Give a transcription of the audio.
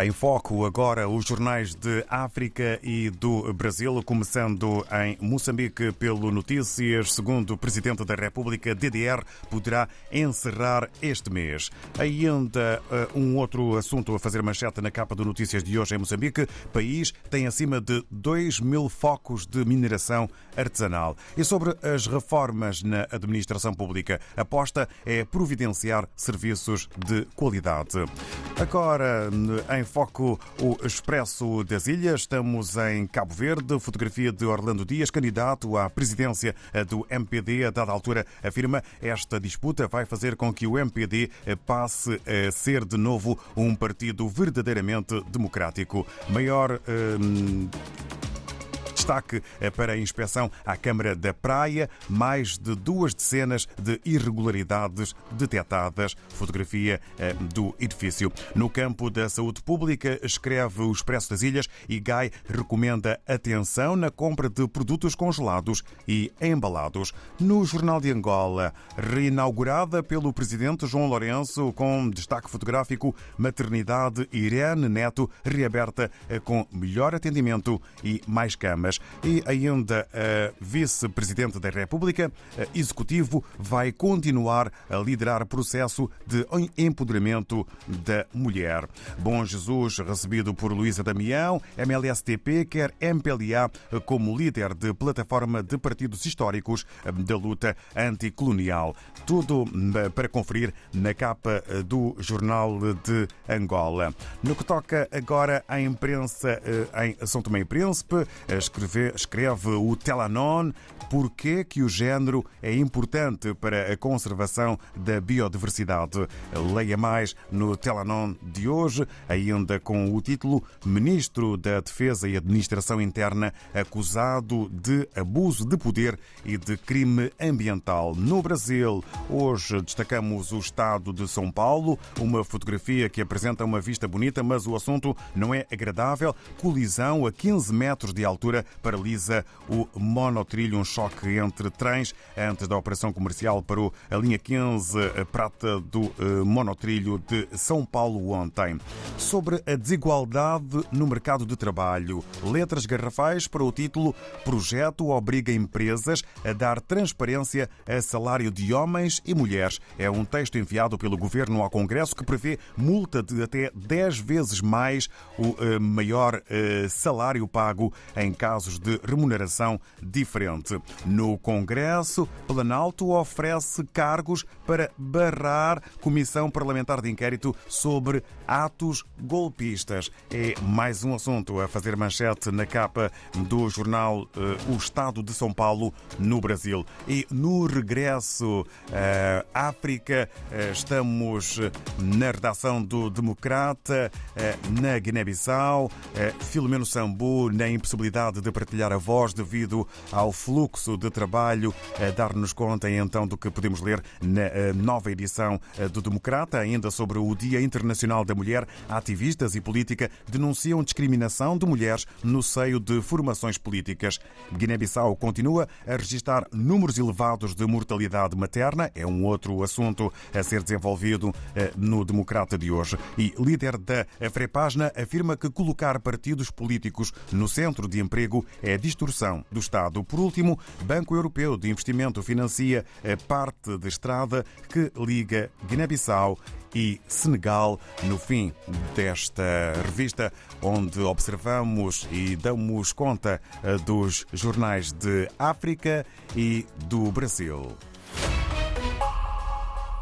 Em foco agora os jornais de África e do Brasil, começando em Moçambique pelo Notícias. Segundo o Presidente da República, DDR poderá encerrar este mês. Ainda um outro assunto a fazer manchete na capa do Notícias de hoje em Moçambique. País tem acima de 2 mil focos de mineração artesanal. E sobre as reformas na administração pública, a aposta é providenciar serviços de qualidade. Agora, em foco o Expresso das Ilhas. Estamos em Cabo Verde. Fotografia de Orlando Dias, candidato à presidência do MPD. A dada altura afirma que esta disputa vai fazer com que o MPD passe a ser de novo um partido verdadeiramente democrático. Maior destaque para a inspeção à Câmara da Praia, mais de 2 dezenas de irregularidades detetadas. Fotografia do edifício. No campo da saúde pública, escreve o Expresso das Ilhas, e Gai recomenda atenção na compra de produtos congelados e embalados. No Jornal de Angola, reinaugurada pelo presidente João Lourenço, com destaque fotográfico, maternidade Irene Neto reaberta com melhor atendimento e mais camas. E ainda vice-presidente da República, executivo, vai continuar a liderar o processo de empoderamento da mulher. Bom Jesus recebido por Luísa Damião. MLSTP quer MPLA como líder de plataforma de partidos históricos da luta anticolonial. Tudo para conferir na capa do Jornal de Angola. No que toca agora à imprensa em São Tomé e Príncipe, escreve o Telanon porquê que o género é importante para a conservação da biodiversidade. Leia mais no Telanon de hoje, ainda com o título Ministro da Defesa e Administração Interna acusado de abuso de poder e de crime ambiental. No Brasil, hoje destacamos o Estado de São Paulo, uma fotografia que apresenta uma vista bonita, mas o assunto não é agradável. Colisão a 15 metros de altura paralisa o monotrilho, um choque entre trens antes da operação comercial para a linha 15 prata do monotrilho de São Paulo ontem. Sobre a desigualdade no mercado de trabalho, letras garrafais para o título Projeto obriga empresas a dar transparência a salário de homens e mulheres. É um texto enviado pelo Governo ao Congresso que prevê multa de até 10 vezes mais o maior salário pago em casos de remuneração diferente. No Congresso, Planalto oferece cargos para barrar comissão parlamentar de inquérito sobre atos golpistas. É mais um assunto a fazer manchete na capa do jornal O Estado de São Paulo no Brasil. E no regresso à África, estamos na redação do Democrata, na Guiné-Bissau, Filomeno Sambu na possibilidade de partilhar a voz devido ao fluxo de trabalho, a dar-nos conta então do que podemos ler na nova edição do Democrata. Ainda sobre o Dia Internacional da Mulher, ativistas e política denunciam discriminação de mulheres no seio de formações políticas. Guiné-Bissau continua a registrar números elevados de mortalidade materna, é um outro assunto a ser desenvolvido no Democrata de hoje. E líder da Frepazna afirma que colocar partidos políticos no centro de emprego é distorção do Estado. Por último, Banco Europeu de Investimento financia a parte da estrada que liga Guiné-Bissau e Senegal. No fim desta revista, onde observamos e damos conta dos jornais de África e do Brasil.